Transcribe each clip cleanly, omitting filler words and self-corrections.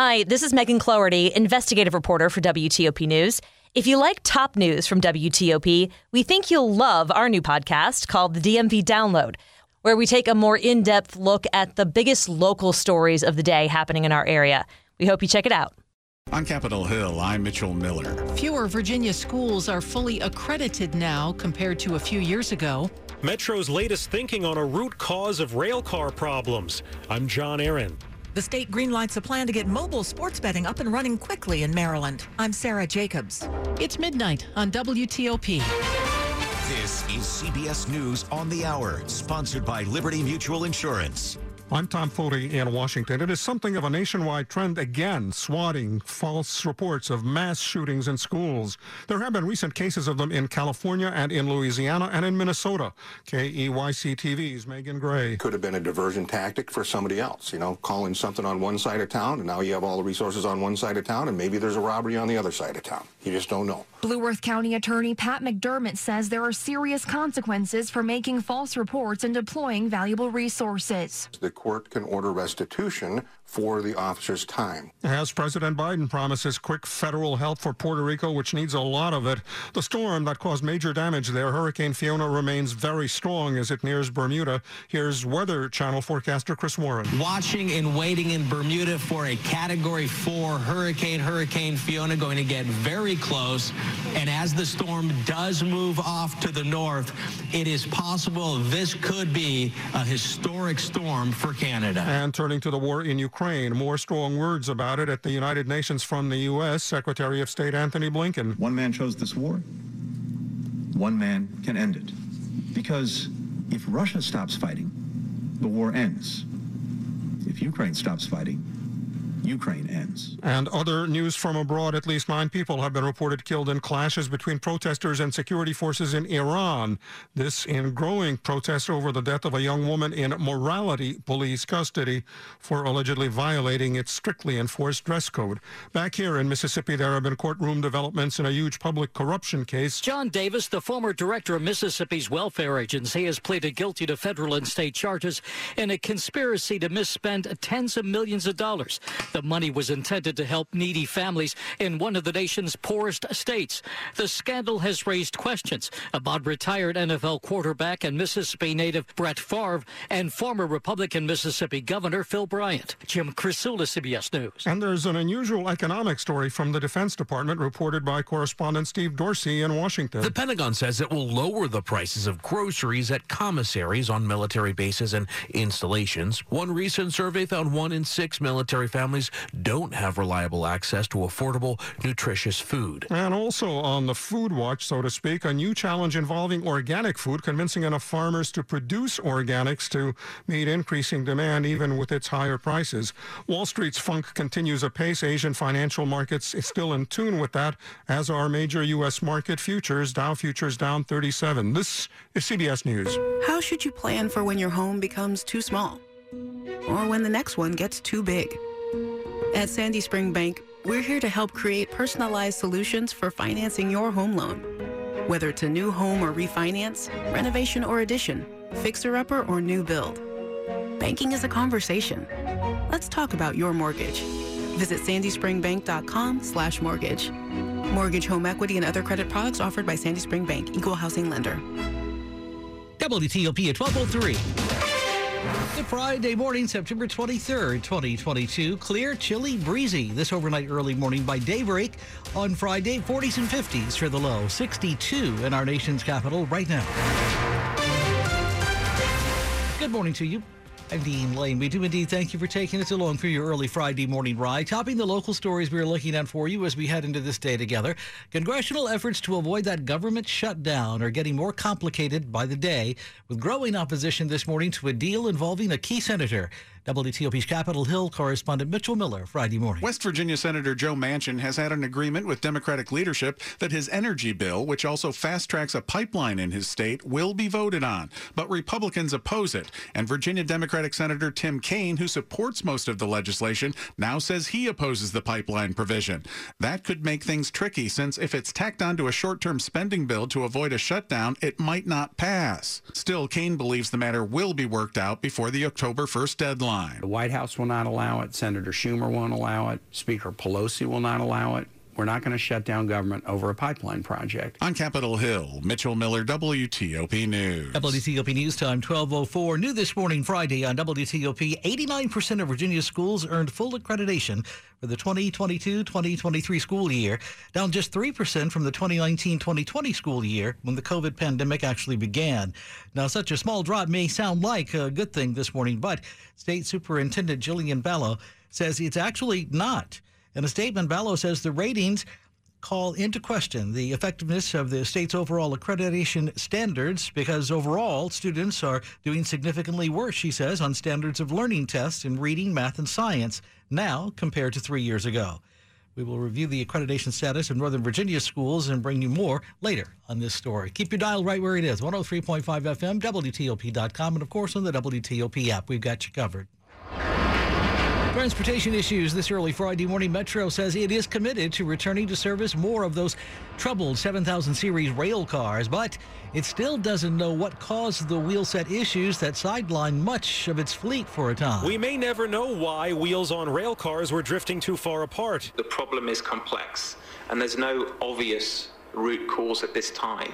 Hi, this is Megan Cloherty, investigative reporter for WTOP News. If you like top news from WTOP, we think you'll love our new podcast called The DMV Download, where we take a more in-depth look at the biggest local stories of the day happening in our area. We hope you check it out. On Capitol Hill, I'm Mitchell Miller. Fewer Virginia schools are fully accredited now compared to a few years ago. Metro's latest thinking on a root cause of rail car problems. I'm John Aaron. The state greenlights a plan to get mobile sports betting up and running quickly in Maryland. I'm Sarah Jacobs. It's midnight on WTOP. This is CBS News on the Hour, sponsored by Liberty Mutual Insurance. I'm Tom Foley in Washington. It is something of a nationwide trend again, swatting false reports of mass shootings in schools. There have been recent cases of them in California and in Louisiana and in Minnesota. KEYC-TV's Megan Gray. Could have been a diversion tactic for somebody else, you know, calling something on one side of town, and now you have all the resources on one side of town, and maybe there's a robbery on the other side of town. You just don't know. Blue Earth County Attorney Pat McDermott says there are serious consequences for making false reports and deploying valuable resources. The court can order restitution for the officer's time. As President Biden promises quick federal help for Puerto Rico, which needs a lot of it, the storm that caused major damage there, Hurricane Fiona, remains very strong as it nears Bermuda. Here's Weather Channel forecaster Chris Warren. Watching and waiting in Bermuda for a Category 4 hurricane, Hurricane Fiona, going to get very close. And as the storm does move off to the north, it is possible this could be a historic storm for Canada. And turning to the war in Ukraine, more strong words about it at the United Nations from the U.S. Secretary of State Anthony Blinken. One man chose this war. One man can end it. Because if Russia stops fighting, the war ends. If Ukraine stops fighting, Ukraine ends. And other news from abroad, at least 9 people have been reported killed in clashes between protesters and security forces in Iran. This in growing protests over the death of a young woman in morality police custody for allegedly violating its strictly enforced dress code. Back here in Mississippi, there have been courtroom developments in a huge public corruption case. John Davis, the former director of Mississippi's welfare agency, has pleaded guilty to federal and state charges in a conspiracy to misspend tens of millions of dollars. The money was intended to help needy families in one of the nation's poorest states. The scandal has raised questions about retired NFL quarterback and Mississippi native Brett Favre and former Republican Mississippi Governor Phil Bryant. Jim Crisula, CBS News. And there's an unusual economic story from the Defense Department reported by correspondent Steve Dorsey in Washington. The Pentagon says it will lower the prices of groceries at commissaries on military bases and installations. One recent survey found 1 in 6 military families don't have reliable access to affordable, nutritious food. And also on the food watch, so to speak, a new challenge involving organic food, convincing enough farmers to produce organics to meet increasing demand, even with its higher prices. Wall Street's funk continues apace. Asian financial markets is still in tune with that, as are major U.S. market futures. Dow futures down 37. This is CBS News. How should you plan for when your home becomes too small or when the next one gets too big? At Sandy Spring Bank, we're here to help create personalized solutions for financing your home loan. Whether it's a new home or refinance, renovation or addition, fixer-upper or new build. Banking is a conversation. Let's talk about your mortgage. Visit sandyspringbank.com/mortgage. Mortgage, home equity, and other credit products offered by Sandy Spring Bank, Equal Housing Lender. WTOP at 1203. It's Friday morning, September 23rd, 2022. Clear, chilly, breezy. This overnight early morning by daybreak on Friday, 40s and 50s for the low. 62 in our nation's capital right now. Good morning to you. I'm Dean Lane. We do indeed thank you for taking us along for your early Friday morning ride. Topping the local stories we are looking at for you as we head into this day together. Congressional efforts to avoid that government shutdown are getting more complicated by the day, with growing opposition this morning to a deal involving a key senator. WTOP's Capitol Hill correspondent Mitchell Miller, Friday morning. West Virginia Senator Joe Manchin has had an agreement with Democratic leadership that his energy bill, which also fast-tracks a pipeline in his state, will be voted on. But Republicans oppose it. And Virginia Democratic Senator Tim Kaine, who supports most of the legislation, now says he opposes the pipeline provision. That could make things tricky, since if it's tacked onto a short-term spending bill to avoid a shutdown, it might not pass. Still, Kaine believes the matter will be worked out before the October 1st deadline. line. The White House will not allow it. Senator Schumer won't allow it. Speaker Pelosi will not allow it. We're not going to shut down government over a pipeline project. On Capitol Hill, Mitchell Miller, WTOP News. WTOP News Time, 12:04. New this morning, Friday, on WTOP, 89% of Virginia schools earned full accreditation for the 2022-2023 school year, down just 3% from the 2019-2020 school year when the COVID pandemic actually began. Now, such a small drop may sound like a good thing this morning, but State Superintendent Jillian Bello says it's actually not. In a statement, Bello says the ratings call into question the effectiveness of the state's overall accreditation standards because overall students are doing significantly worse, she says, on standards of learning tests in reading, math, and science now compared to 3 years ago. We will review the accreditation status of Northern Virginia schools and bring you more later on this story. Keep your dial right where it is, 103.5 FM, WTOP.com, and, of course, on the WTOP app. We've got you covered. Transportation issues this early Friday morning. Metro says it is committed to returning to service more of those troubled 7000 series rail cars, but it still doesn't know what caused the wheel set issues that sidelined much of its fleet for a time. We may never know why wheels on rail cars were drifting too far apart. The problem is complex, and there's no obvious root cause at this time.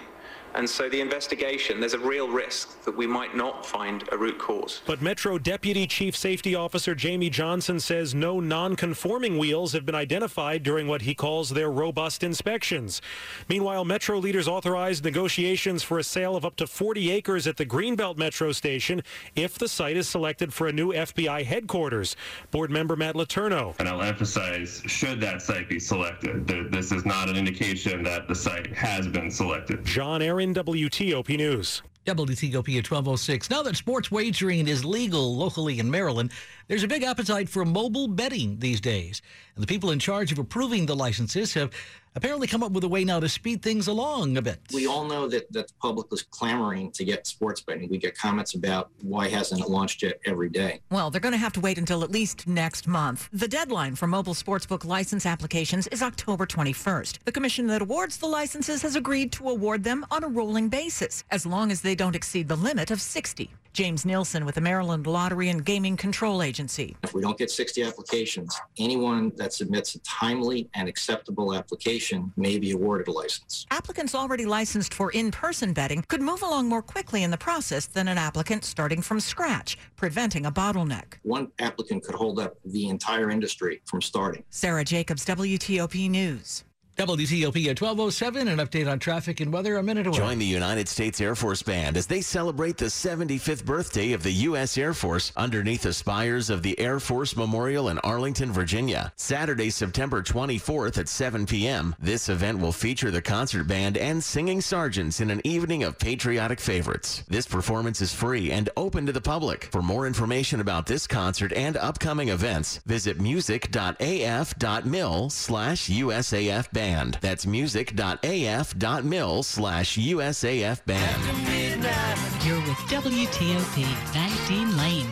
And so the investigation, there's a real risk that we might not find a root cause. But Metro Deputy Chief Safety Officer Jamie Johnson says no non-conforming wheels have been identified during what he calls their robust inspections. Meanwhile, Metro leaders authorized negotiations for a sale of up to 40 acres at the Greenbelt Metro Station if the site is selected for a new FBI headquarters. Board member Matt Letourneau. And I'll emphasize, should that site be selected? This is not an indication that the site has been selected. John Aaron, WTOP News. WTOP at 12:06. Now that sports wagering is legal locally in Maryland, there's a big appetite for mobile betting these days. And the people in charge of approving the licenses have apparently come up with a way now to speed things along a bit. We all know that the public is clamoring to get sports betting. We get comments about why hasn't it launched yet every day. Well, they're going to have to wait until at least next month. The deadline for mobile sportsbook license applications is October 21st. The commission that awards the licenses has agreed to award them on a rolling basis, as long as they don't exceed the limit of 60. James Nielsen with the Maryland Lottery and Gaming Control Agency. If we don't get 60 applications, anyone that submits a timely and acceptable application may be awarded a license. Applicants already licensed for in-person betting could move along more quickly in the process than an applicant starting from scratch, preventing a bottleneck. One applicant could hold up the entire industry from starting. Sarah Jacobs, WTOP News. WTOP at 12:07, an update on traffic and weather a minute away. Join the United States Air Force Band as they celebrate the 75th birthday of the U.S. Air Force underneath the spires of the Air Force Memorial in Arlington, Virginia. Saturday, September 24th at 7 p.m., this event will feature the concert band and singing sergeants in an evening of patriotic favorites. This performance is free and open to the public. For more information about this concert and upcoming events, visit music.af.mil/USAFband. That's music.af.mil/USAFband. You're with WTOP, 19 Lane.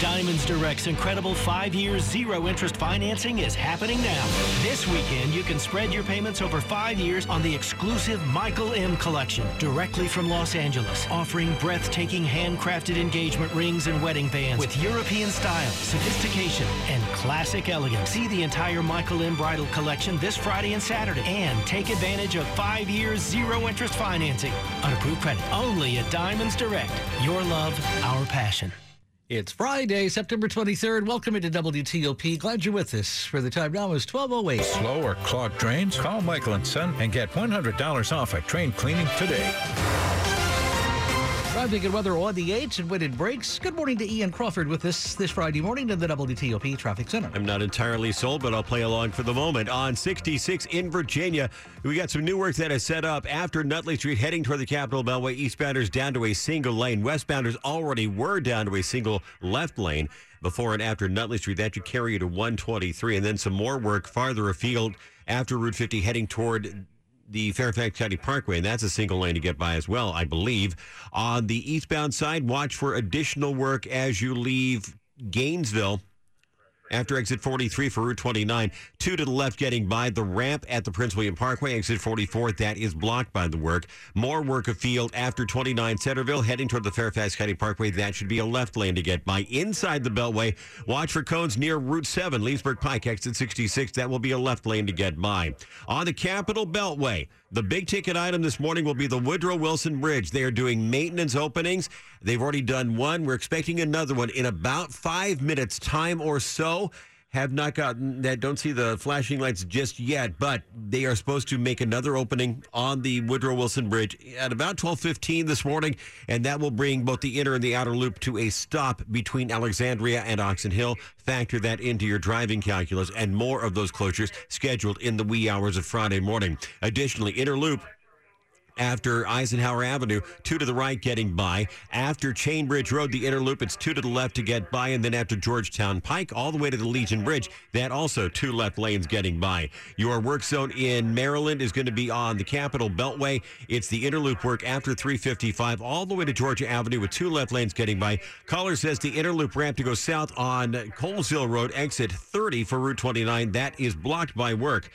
Diamonds Direct's incredible 5 years zero interest financing is happening now. This weekend, you can spread your payments over 5 years on the exclusive Michael M. collection directly from Los Angeles, offering breathtaking handcrafted engagement rings and wedding bands with European style, sophistication, and classic elegance. See the entire Michael M. bridal collection this Friday and Saturday and take advantage of 5 years zero interest financing on approved credit only at Diamonds Direct. Your love, our passion. It's Friday, September 23rd. Welcome into WTOP. Glad you're with us. For the time now is 12:08. Slow or clogged drains? Call Michael and Son and get $100 off a drain cleaning today. Traffic and weather on the 8s and when it breaks. Good morning to Ian Crawford with this Friday morning in the WTOP Traffic Center. I'm not entirely sold, but I'll play along for the moment. On 66 in Virginia, we got some new work that is set up after Nutley Street heading toward the Capitol Beltway. Eastbounders down to a single lane. Westbounders already were down to a single left lane before and after Nutley Street. That should carry you to 123. And then some more work farther afield after Route 50 heading toward the Fairfax County Parkway, and that's a single lane to get by as well, I believe. On the eastbound side, watch for additional work as you leave Gainesville after exit 43 for Route 29. Two to the left getting by the ramp at the Prince William Parkway. Exit 44, that is blocked by the work. More work afield after 29 Centerville, heading toward the Fairfax County Parkway. That should be a left lane to get by. Inside the Beltway, watch for cones near Route 7. Leesburg Pike, exit 66. That will be a left lane to get by. On the Capitol Beltway, the big ticket item this morning will be the Woodrow Wilson Bridge. They are doing maintenance openings. They've already done one. We're expecting another one in about 5 minutes time or so. Have not gotten that. Don't see the flashing lights just yet, but they are supposed to make another opening on the Woodrow Wilson Bridge at about 12:15 this morning, and that will bring both the inner and the outer loop to a stop between Alexandria and Oxon Hill. Factor that into your driving calculus, and more of those closures scheduled in the wee hours of Friday morning. Additionally, inner loop after Eisenhower Avenue, two to the right getting by. After Chainbridge Road, the inner loop, it's two to the left to get by. And then after Georgetown Pike, all the way to the Legion Bridge, that also two left lanes getting by. Your work zone in Maryland is going to be on the Capitol Beltway. It's the inner loop work after 355 all the way to Georgia Avenue with two left lanes getting by. Caller says the inner loop ramp to go south on Colesville Road, exit 30 for Route 29. That is blocked by work.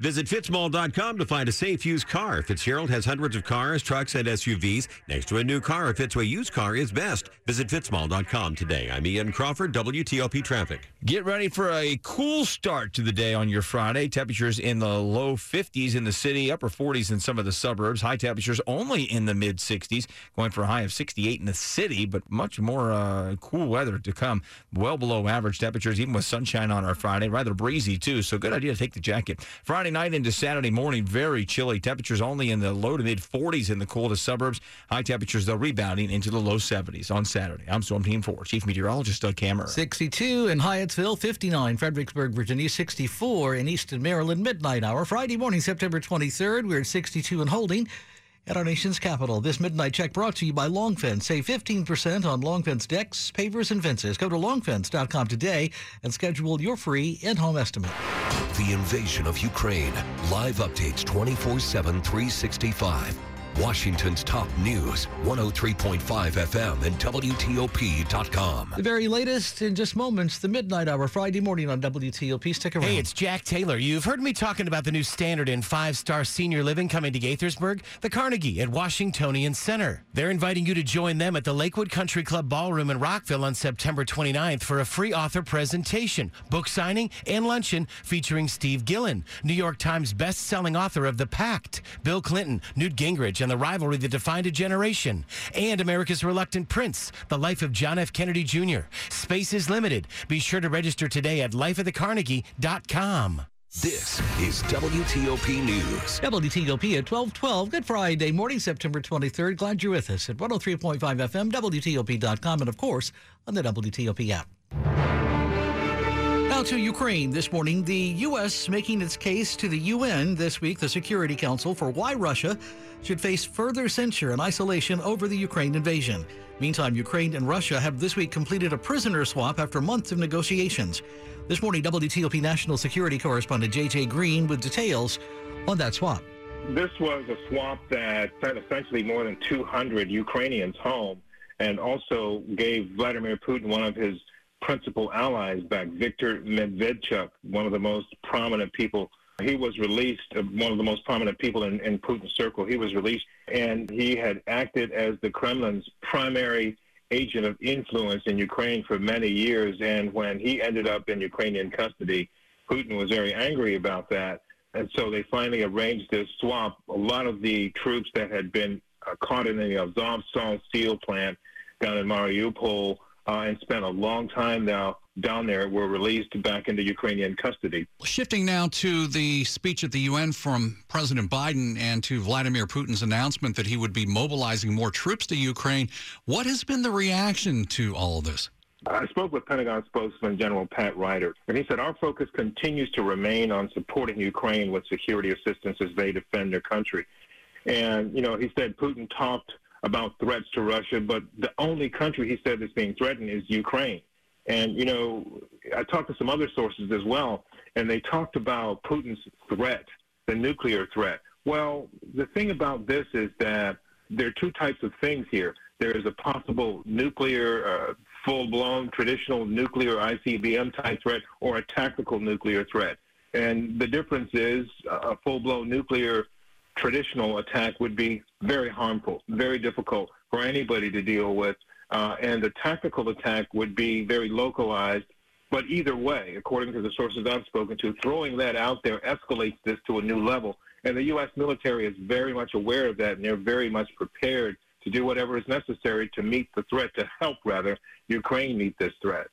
Visit fitzmall.com to find a safe used car. Fitzgerald has hundreds of cars, trucks, and SUVs. Next to a new car, a Fitzway used car is best. Visit fitzmall.com today. I'm Ian Crawford, WTOP Traffic. Get ready for a cool start to the day on your Friday. Temperatures in the low 50s in the city, upper 40s in some of the suburbs. High temperatures only in the mid 60s, going for a high of 68 in the city, but much more cool weather to come. Well below average temperatures, even with sunshine on our Friday. Rather breezy, too, so good idea to take the jacket. Friday night into Saturday morning, very chilly. Temperatures only in the low to mid 40s in the coldest suburbs. High temperatures, though, rebounding into the low 70s on Saturday. I'm Storm Team 4 Chief Meteorologist Doug Cameron. 62 in Hyattsville, 59 Fredericksburg, Virginia, 64 in Easton, Maryland, midnight hour. Friday morning, September 23rd, we're at 62 and holding at our nation's capital. This midnight check brought to you by Long Fence. Save 15% on Long Fence decks, pavers, and fences. Go to longfence.com today and schedule your free in-home estimate. The invasion of Ukraine. Live updates 24/7, 365. Washington's top news, 103.5 FM and WTOP.com. The very latest in just moments, the midnight hour Friday morning on WTOP. Stick around. Hey, it's Jack Taylor. You've heard me talking about the new standard and five-star senior living coming to Gaithersburg, the Carnegie at Washingtonian Center. They're inviting you to join them at the Lakewood Country Club Ballroom in Rockville on September 29th for a free author presentation, book signing, and luncheon featuring Steve Gillen, New York Times best-selling author of The Pact, Bill Clinton, Newt Gingrich, and the rivalry that defined a generation, and America's Reluctant Prince, the life of John F. Kennedy Jr. Space is limited. Be sure to register today at lifeofthecarnegie.com. This is WTOP News. WTOP at 12:12. Good Friday morning, September 23rd. Glad you're with us at 103.5 FM, WTOP.com, and of course, on the WTOP app. Now to Ukraine this morning. The U.S. making its case to the UN this week, the Security Council, for why Russia should face further censure and isolation over the Ukraine invasion. Meantime, Ukraine and Russia have this week completed a prisoner swap after months of negotiations. This morning, WTOP National Security Correspondent J.J. Green with details on that swap. This was a swap that sent essentially more than 200 Ukrainians home and also gave Vladimir Putin one of his principal allies back, Viktor Medvedchuk, one of the most prominent people. He was released, one of the most prominent people in Putin's circle. He was released, and he had acted as the Kremlin's primary agent of influence in Ukraine for many years. And when he ended up in Ukrainian custody, Putin was very angry about that. And so they finally arranged this swap. A lot of the troops that had been caught in the Azovstal steel plant down in Mariupol and spent a long time now down there were released back into Ukrainian custody. Shifting now to the speech at the UN from President Biden and to Vladimir Putin's announcement that he would be mobilizing more troops to Ukraine, what has been the reaction to all of this? I spoke with Pentagon spokesman General Pat Ryder, and he said our focus continues to remain on supporting Ukraine with security assistance as they defend their country. And, you know, he said Putin talked about threats to Russia, but the only country he said that's being threatened is Ukraine. And, you know, I talked to some other sources as well, and they talked about Putin's threat, the nuclear threat. Well, the thing about this is that there are two types of things here. There is a possible nuclear full-blown traditional nuclear ICBM-type threat or a tactical nuclear threat. And the difference is a full-blown nuclear traditional attack would be very harmful, very difficult for anybody to deal with, and the tactical attack would be very localized. But either way, according to the sources I've spoken to, throwing that out there escalates this to a new level. And the U.S. military is very much aware of that, and they're very much prepared to do whatever is necessary to meet the threat, to help, rather, Ukraine meet this threat.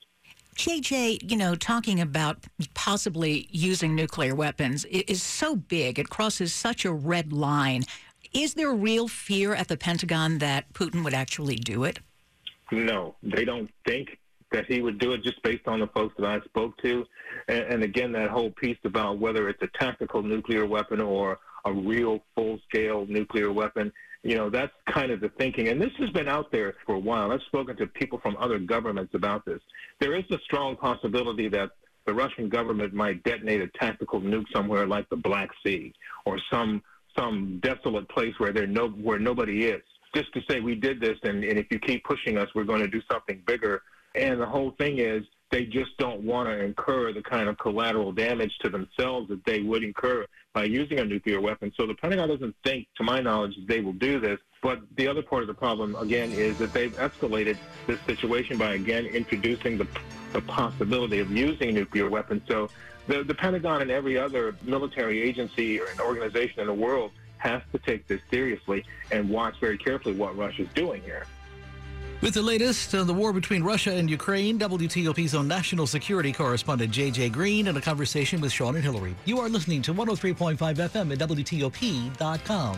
J.J., you know, talking about possibly using nuclear weapons is so big. It crosses such a red line. Is there real fear at the Pentagon that Putin would actually do it? No, they don't think that he would do it, just based on the folks that I spoke to. And again, that whole piece about whether it's a tactical nuclear weapon or a real full-scale nuclear weapon, you know, that's kind of the thinking. And this has been out there for a while. I've spoken to people from other governments about this. There is a strong possibility that the Russian government might detonate a tactical nuke somewhere like the Black Sea or some desolate place where nobody is, just to say we did this, and if you keep pushing us, we're going to do something bigger. And the whole thing is they just don't want to incur the kind of collateral damage to themselves that they would incur by using a nuclear weapon. So the Pentagon doesn't think, to my knowledge, they will do this. But the other part of the problem, again, is that they've escalated this situation by, again, introducing the possibility of using nuclear weapons. So the Pentagon and every other military agency or an organization in the world has to take this seriously and watch very carefully what Russia's doing here. With the latest on the war between Russia and Ukraine, WTOP's own national security correspondent J.J. Green in a conversation with Sean and Hillary. You are listening to 103.5 FM at WTOP.com.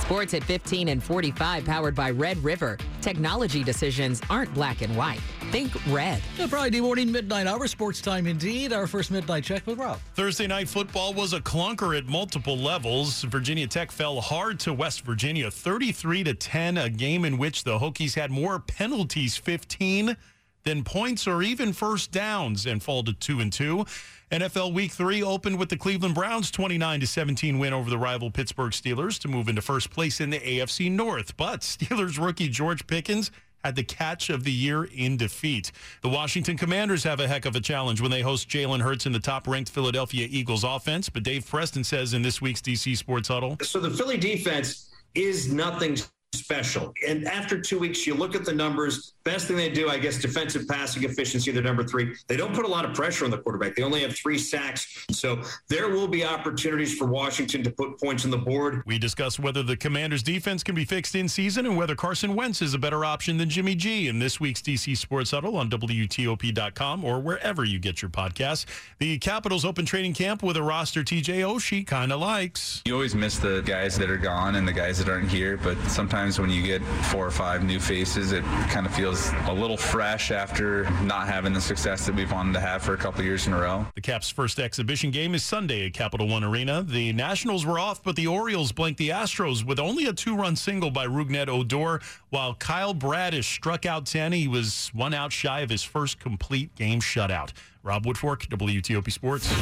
Sports at 15 and 45, powered by Red River. Technology decisions aren't black and white. Think red. A Friday morning, midnight hour, sports time indeed. Our first midnight check with Rob. Thursday night football was a clunker at multiple levels. Virginia Tech fell hard to West Virginia, 33-10, a game in which the Hokies had more penalties, 15, than points or even first downs, and fall to 2-2. NFL Week 3 opened with the Cleveland Browns 29-17 win over the rival Pittsburgh Steelers to move into first place in the AFC North. But Steelers rookie George Pickens had the catch of the year in defeat. The Washington Commanders have a heck of a challenge when they host Jalen Hurts in the top-ranked Philadelphia Eagles offense, but Dave Preston says in this week's DC Sports Huddle. So the Philly defense is nothing special. And after 2 weeks, you look at the numbers, best thing they do, I guess, defensive passing efficiency, they're number 3. They don't put a lot of pressure on the quarterback. They only have 3 sacks. So there will be opportunities for Washington to put points on the board. We discuss whether the Commanders' defense can be fixed in season and whether Carson Wentz is a better option than Jimmy G in this week's DC Sports Huddle on WTOP.com or wherever you get your podcasts. The Capitals open training camp with a roster TJ Oshie kind of likes. You always miss the guys that are gone and the guys that aren't here, but sometimes when you get 4 or 5 new faces, it kind of feels a little fresh after not having the success that we've wanted to have for a couple years in a row. The Caps' first exhibition game is Sunday at Capital One Arena. The Nationals were off, but the Orioles blanked the Astros with only a 2-run single by Rougned Odor, while Kyle Bradish struck out 10. He was 1 out shy of his first complete game shutout. Rob Woodfork, WTOP Sports.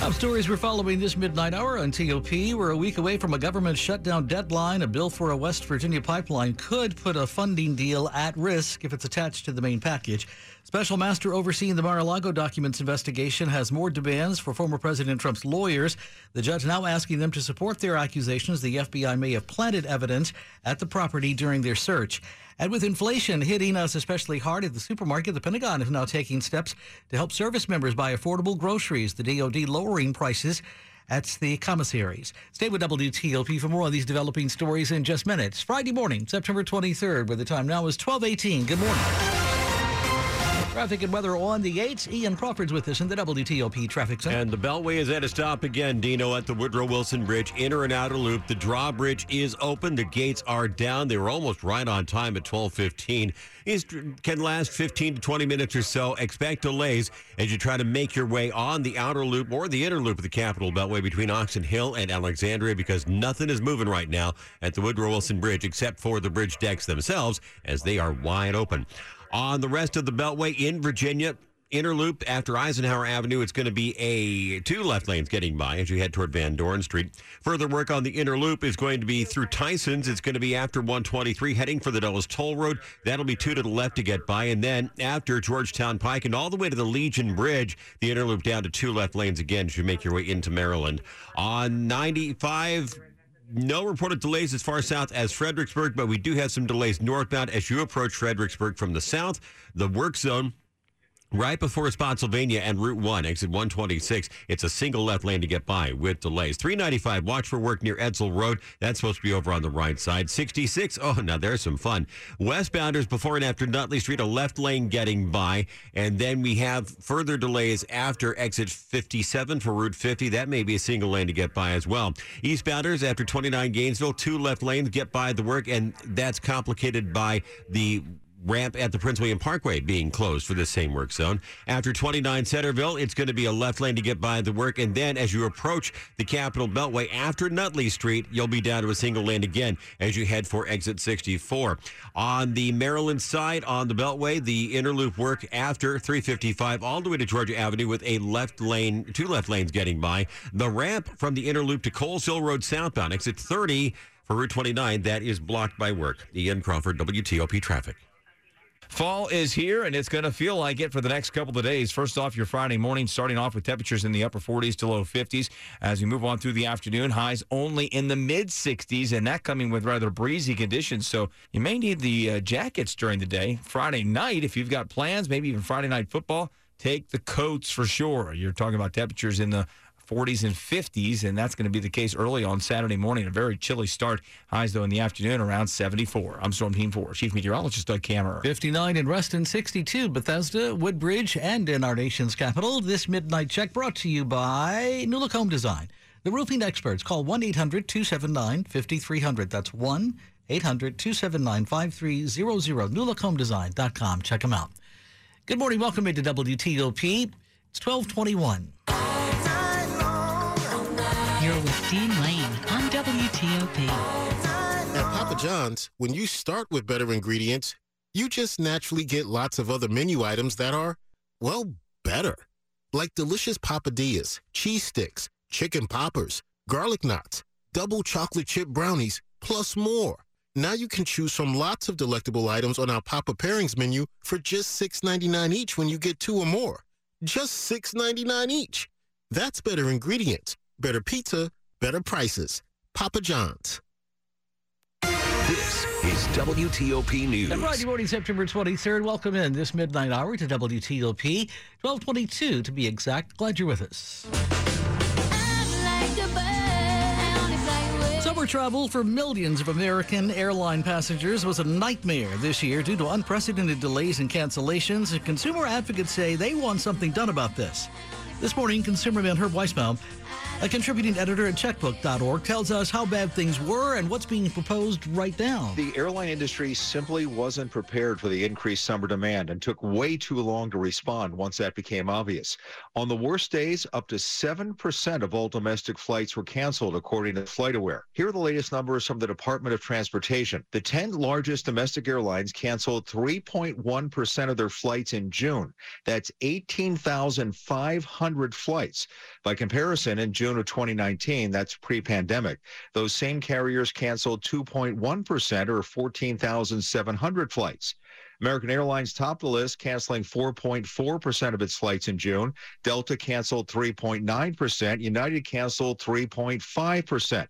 Top stories we're following this midnight hour on TOP. We're a week away from a government shutdown deadline. A bill for a West Virginia pipeline could put a funding deal at risk if it's attached to the main package. Special master overseeing the Mar-a-Lago documents investigation has more demands for former President Trump's lawyers. The judge now asking them to support their accusations the FBI may have planted evidence at the property during their search. And with inflation hitting us especially hard at the supermarket, the Pentagon is now taking steps to help service members buy affordable groceries. The DOD lowering prices at the commissaries. Stay with WTOP for more on these developing stories in just minutes. Friday morning, September 23rd, where the time now is 12:18. Good morning. Traffic and weather on the 8s. Ian Crawford's with us in the WTOP Traffic Center. And the Beltway is at a stop again, Dino, at the Woodrow Wilson Bridge, inner and outer loop. The drawbridge is open. The gates are down. They were almost right on time at 12:15. It can last 15 to 20 minutes or so. Expect delays as you try to make your way on the outer loop or the inner loop of the Capitol Beltway between Oxon Hill and Alexandria, because nothing is moving right now at the Woodrow Wilson Bridge except for the bridge decks themselves, as they are wide open. On the rest of the Beltway in Virginia, inner loop after Eisenhower Avenue, it's going to be a two left lanes getting by as you head toward Van Doren Street. Further work on the inner loop is going to be through Tyson's. It's going to be after 123 heading for the Dulles Toll Road. That'll be two to the left to get by. And then after Georgetown Pike and all the way to the Legion Bridge, the inner loop down to two left lanes again as you make your way into Maryland. On 95... no reported delays as far south as Fredericksburg, but we do have some delays northbound as you approach Fredericksburg from the south. The work zone right before Spotsylvania and Route 1, exit 126. It's a single left lane to get by with delays. 395, watch for work near Edsel Road. That's supposed to be over on the right side. 66, oh, now there's some fun. Westbounders before and after Nutley Street, a left lane getting by. And then we have further delays after exit 57 for Route 50. That may be a single lane to get by as well. Eastbounders after 29 Gainesville, two left lanes get by the work, and that's complicated by the ramp at the Prince William Parkway being closed for the same work zone. After 29 Centerville, it's going to be a left lane to get by the work. And then as you approach the Capitol Beltway after Nutley Street, you'll be down to a single lane again as you head for exit 64. On the Maryland side, on the Beltway, the inner loop work after 355 all the way to Georgia Avenue with a left lane, two left lanes getting by. The ramp from the inner loop to Coles Hill Road southbound, exit 30 for Route 29, that is blocked by work. Ian Crawford, WTOP Traffic. Fall is here, and it's going to feel like it for the next couple of days. First off, your Friday morning, starting off with temperatures in the upper 40s to low 50s. As we move on through the afternoon, highs only in the mid-60s, and that coming with rather breezy conditions. So you may need the jackets during the day. Friday night, if you've got plans, maybe even Friday night football, take the coats for sure. You're talking about temperatures in the 40s and 50s, and that's going to be the case early on Saturday morning. A very chilly start. Highs, though, in the afternoon around 74. I'm Storm Team 4 Chief Meteorologist Doug Cameron. 59 in Reston, 62 Bethesda, Woodbridge, and in our nation's capital. This midnight check brought to you by New Look Home Design, the roofing experts. Call 1-800-279-5300. That's 1-800-279-5300. NewLookHomeDesign.com. Check them out. Good morning. Welcome into WTOP. It's 12:21. You're with Dean Lane on WTOP. At Papa John's, when you start with better ingredients, you just naturally get lots of other menu items that are, well, better. Like delicious papadillas, cheese sticks, chicken poppers, garlic knots, double chocolate chip brownies, plus more. Now you can choose from lots of delectable items on our Papa Pairings menu for just $6.99 each when you get two or more. Just $6.99 each. That's better ingredients. Better pizza, better prices. Papa John's. This is WTOP News. And Friday morning, September 23rd. Welcome in this midnight hour to WTOP, 12:22 to be exact. Glad you're with us. Summer travel for millions of American airline passengers was a nightmare this year due to unprecedented delays and cancellations, and consumer advocates say they want something done about this. This morning, consumerman Herb Weissbaum, a contributing editor at Checkbook.org, tells us how bad things were and what's being proposed right now. The airline industry simply wasn't prepared for the increased summer demand and took way too long to respond once that became obvious. On the worst days, up to 7% of all domestic flights were canceled, according to FlightAware. Here are the latest numbers from the Department of Transportation. The 10 largest domestic airlines canceled 3.1% of their flights in June. That's 18,500 flights. By comparison, in June of 2019, that's pre-pandemic. Those same carriers canceled 2.1% or 14,700 flights. American Airlines topped the list, canceling 4.4% of its flights in June. Delta canceled 3.9%. United canceled 3.5%.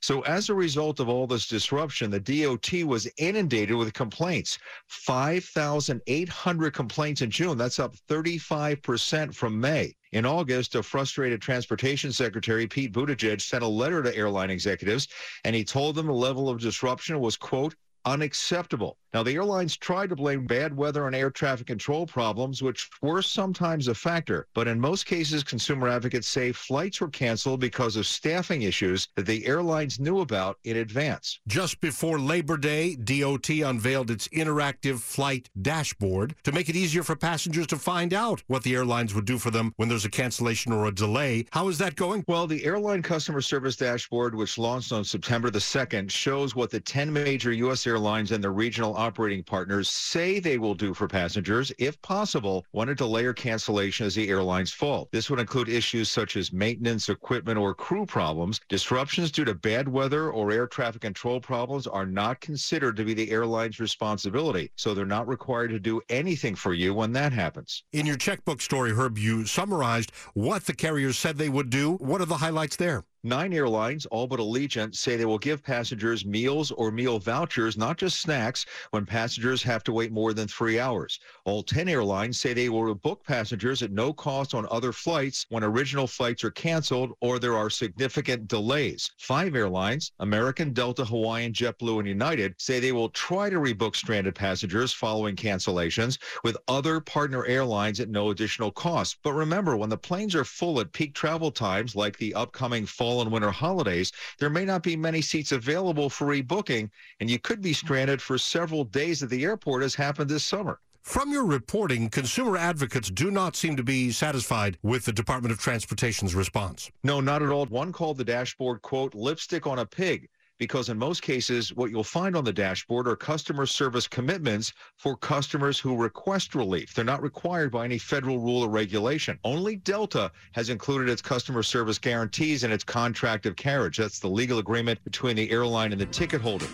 So as a result of all this disruption, the DOT was inundated with complaints. 5,800 complaints in June. That's up 35% from May. In August, a frustrated Transportation Secretary Pete Buttigieg sent a letter to airline executives, and he told them the level of disruption was, quote, unacceptable. Now, the airlines tried to blame bad weather and air traffic control problems, which were sometimes a factor. But in most cases, consumer advocates say flights were canceled because of staffing issues that the airlines knew about in advance. Just before Labor Day, DOT unveiled its interactive flight dashboard to make it easier for passengers to find out what the airlines would do for them when there's a cancellation or a delay. How is that going? Well, the airline customer service dashboard, which launched on September the 2nd, shows what the 10 major U.S. Airlines and their regional operating partners say they will do for passengers, if possible, want to delay or cancellation as the airline's fault. This would include issues such as maintenance, equipment, or crew problems. Disruptions due to bad weather or air traffic control problems are not considered to be the airline's responsibility, so they're not required to do anything for you when that happens. In your checkbook story, Herb, you summarized what the carriers said they would do. What are the highlights there? 9 airlines, all but Allegiant, say they will give passengers meals or meal vouchers, not just snacks, when passengers have to wait more than 3 hours. All 10 airlines say they will rebook passengers at no cost on other flights when original flights are canceled or there are significant delays. 5 airlines, American, Delta, Hawaiian, JetBlue, and United, say they will try to rebook stranded passengers following cancellations with other partner airlines at no additional cost. But remember, when the planes are full at peak travel times, like the upcoming fall and winter holidays, there may not be many seats available for rebooking, and you could be stranded for several days at the airport, as happened this summer. From your reporting, consumer advocates do not seem to be satisfied with the Department of Transportation's response. No, not at all. One called the dashboard, quote, lipstick on a pig, because in most cases, what you'll find on the dashboard are customer service commitments for customers who request relief. They're not required by any federal rule or regulation. Only Delta has included its customer service guarantees in its contract of carriage. That's the legal agreement between the airline and the ticket holder.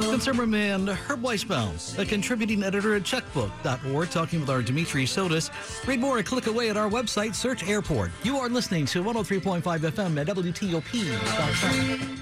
Consumerman Herb Weissbaum, a contributing editor at Checkbook.org, talking with our Dimitri Sotis. Read more and click away at our website, search Airport. You are listening to 103.5 FM at WTOP.com.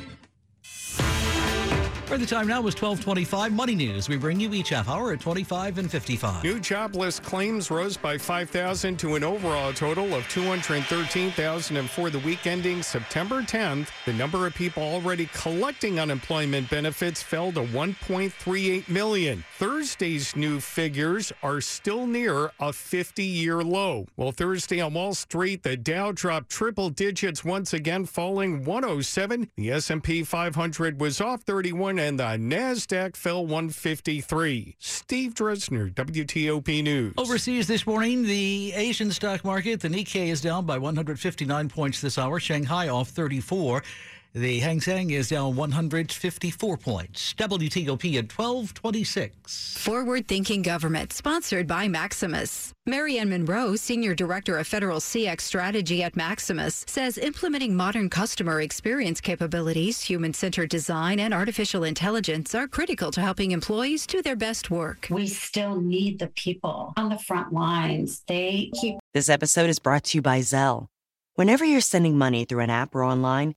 The time now is 12:25. Money News. We bring you each half hour at 25 and 55. New jobless claims rose by 5,000 to an overall total of 213,004 the week ending September 10th. The number of people already collecting unemployment benefits fell to 1.38 million. Thursday's new figures are still near a 50-year low. Well, Thursday on Wall Street, the Dow dropped triple digits once again, falling 107. The S&P 500 was off 31. And the NASDAQ fell 153. Steve Dresner, WTOP News. Overseas this morning, the Asian stock market, the Nikkei is down by 159 points this hour. Shanghai off 34. The Hang Seng is down 154 points. WTOP at 12:26. Forward-thinking government, sponsored by Maximus. Marianne Monroe, Senior Director of Federal CX Strategy at Maximus, says implementing modern customer experience capabilities, human-centered design, and artificial intelligence are critical to helping employees do their best work. We still need the people on the front lines. This episode is brought to you by Zelle. Whenever you're sending money through an app or online,